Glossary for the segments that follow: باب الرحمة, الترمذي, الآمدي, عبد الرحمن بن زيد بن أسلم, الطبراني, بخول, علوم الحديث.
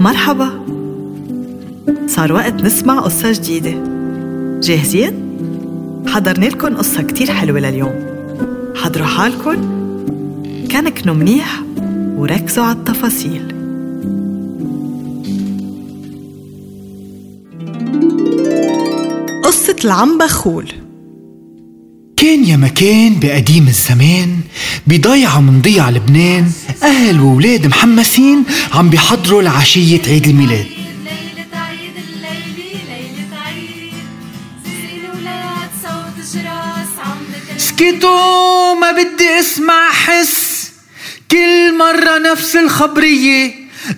مرحبا، صار وقت نسمع قصة جديدة. جاهزين؟ حضرنا لكم قصة كتير حلوة لليوم، حضروا حالكم، كنكنوا منيح وركزوا على التفاصيل. قصة العم بخول. كان يا مكان بقديم الزمان بضيعة من ضيع لبنان، أهل وولاد محمسين عم بيحضروا لعشية عيد الميلاد. سكتوا، ما بدي اسمع حس، كل مرة نفس الخبرية،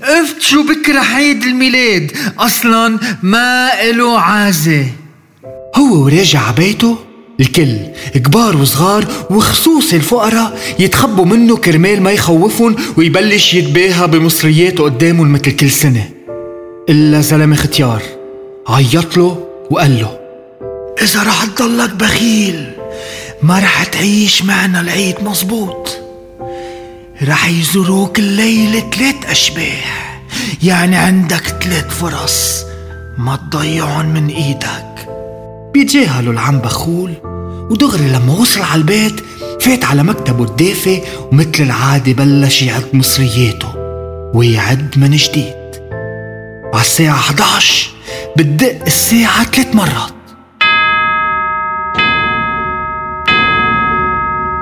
افتشوا بكره عيد الميلاد أصلا ما إله عازة. هو وراجع بيته الكل كبار وصغار وخصوص الفقراء يتخبوا منه كرمال ما يخوفهم ويبلش يتباهى بمصرياته قدامهم مثل كل سنة. إلا زلمة ختيار عيط له وقال له: إذا رح تضلك بخيل ما رح تعيش معنا العيد مظبوط. رح يزوروك الليلة 3 أشباح، يعني عندك 3 فرص، ما تضيعهم من إيدك. بيتجاهلوا العم بخول، ودغري لما وصل على البيت فات على مكتبه الدافئ ومثل العادة بلش يعد مصرياته ويعد من جديد. على الساعة 11 بتدق الساعة 3 مرات.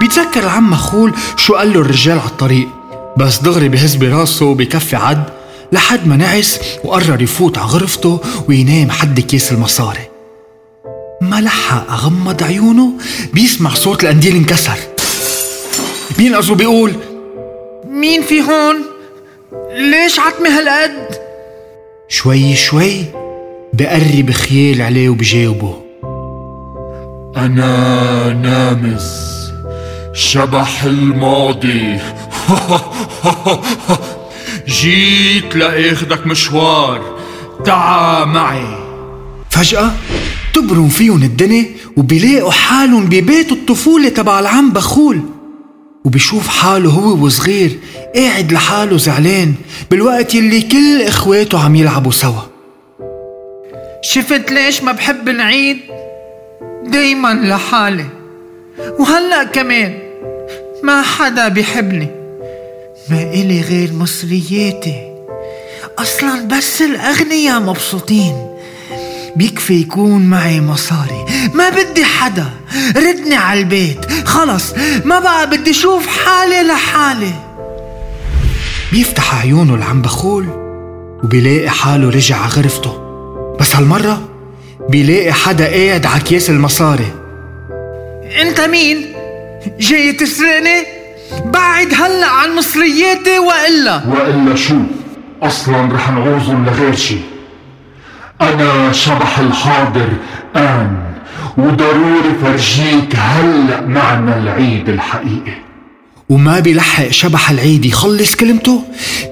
بيتذكر العم بخول شو قال له الرجال على الطريق، بس دغري بهز براسه وبكفي عد لحد ما نعس وقرر يفوت على غرفته وينام حد كيس المصاري. ما لحق اغمض عيونه بيسمع صوت القنديل انكسر، بينقص وبيقول: مين في هون؟ ليش عتمي هالقد؟ شوي شوي بقرب خيال عليه وبجاوبه: انا نامس شبح الماضي. جيت لأخدك مشوار، تعا معي. فجأة تبرم فيهم الدنيا وبيلاقوا حالهم ببيت الطفولة تبع العم بخول، وبيشوف حاله هو وصغير قاعد لحاله زعلان بالوقت يلي كل إخواته عم يلعبوا سوا. شفت ليش ما بحب العيد؟ دايما لحالي، وهلأ كمان ما حدا بيحبني، ما إلي غير مصرياتي، أصلا بس الأغنياء مبسوطين، بيكفي يكون معي مصاري، ما بدي حدا، ردني على البيت، خلص ما بقى بدي شوف حالي لحالي. بيفتح عيونه العم بخول وبيلاقي حاله رجع على غرفته، بس هالمرة بيلاقي حدا قاعد على كياس المصاري. انت مين؟ جاي تسرقني؟ بعد هلأ عن مصرياتي وإلا شو؟ أصلا رح نعوزهم لغير شي. أنا شبح الحاضر آن، وضروري فرجيك هلأ معنا العيد الحقيقي. وما بيلحق شبح العيد يخلص كلمته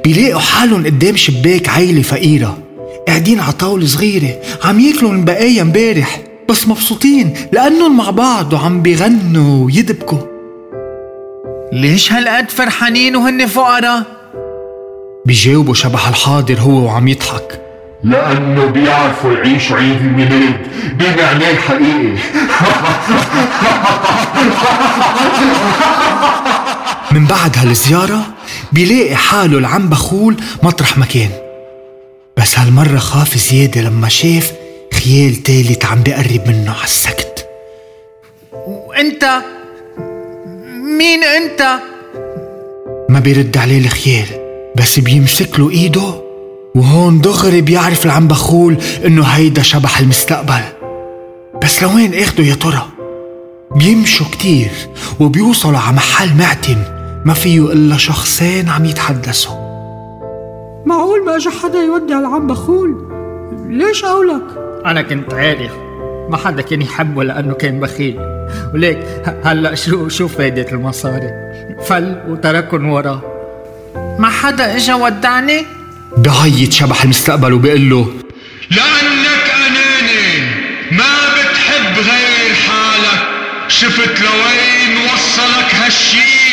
بيلاقوا حالهم قدام شباك عيلة فقيرة قاعدين على طاولة صغيرة عم ياكلوا من بقايا امبارح، بس مبسوطين لأنهم مع بعض وعم بيغنوا ويدبكوا. ليش هالقد فرحانين وهن فقراء؟ بيجاوبوا شبح الحاضر هو وعم يضحك: لأنه بيعرفوا يعيشوا عيد الميلاد بمعناه الحقيقي. من بعد هالزيارة بيلاقي حاله العم بخول مطرح مكان، بس هالمرة خاف زيادة لما شاف خيال تالت عم بقرب منه على السكت. وانت مين انت؟ ما بيرد عليه الخيال، بس بيمسك له ايده، وهون دغري بيعرف العم بخول انه هيدا شبح المستقبل، بس لوين اخده يا ترى؟ بيمشوا كتير وبيوصلوا على محل معتم ما فيه الا شخصين عم يتحدثوا. معقول ما اجى حدا يودع العم بخول؟ ليش قولك؟ أنا كنت عارف ما حدا كان يحبه لأنه كان بخيل، وليك هلأ شو فايدة المصاري؟ فل وتركن وراه. ما حدا إجا ودعني؟ بعيط شبح المستقبل وبيقول له: لأنك أناني، ما بتحب غير حالك، شفت لوين وصلك هالشي.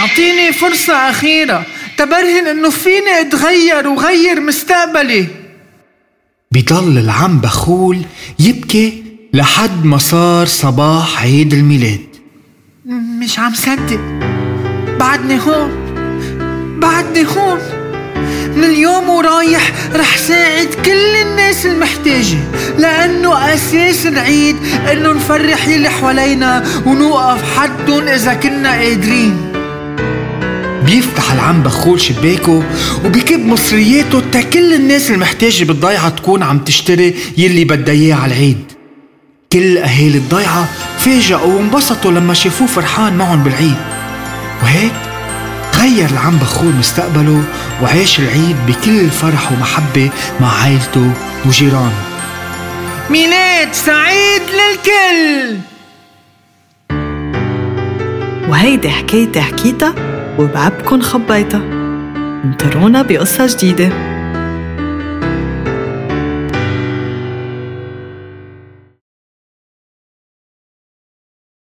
أعطيني فرصة أخيرة، تبرهن انه فيني اتغير وغير مستقبلي. بيضل العم بخول يبكي لحد ما صار صباح عيد الميلاد. مش عم صدق، بعدني هون. من اليوم ورايح رح ساعد كل الناس المحتاجة، لأنه أساس العيد أنه نفرح يلي حوالينا ونوقف حدهم إذا كنا قادرين. بيفتح العم بخول شباكه وبيكب مصرياته تا كل الناس المحتاجة بالضيعة تكون عم تشتري يلي بدها إياه على العيد. كل أهالي الضيعة فاجئوا وانبسطوا لما شافوه فرحان معهم بالعيد، وهيك غير العم بخول مستقبله وعاش العيد بكل فرح ومحبة مع عائلته وجيرانه. ميلاد سعيد للكل. وهيدي حكايتي حكيتها وبعبكن خبيتها، انطرونا بقصة جديدة.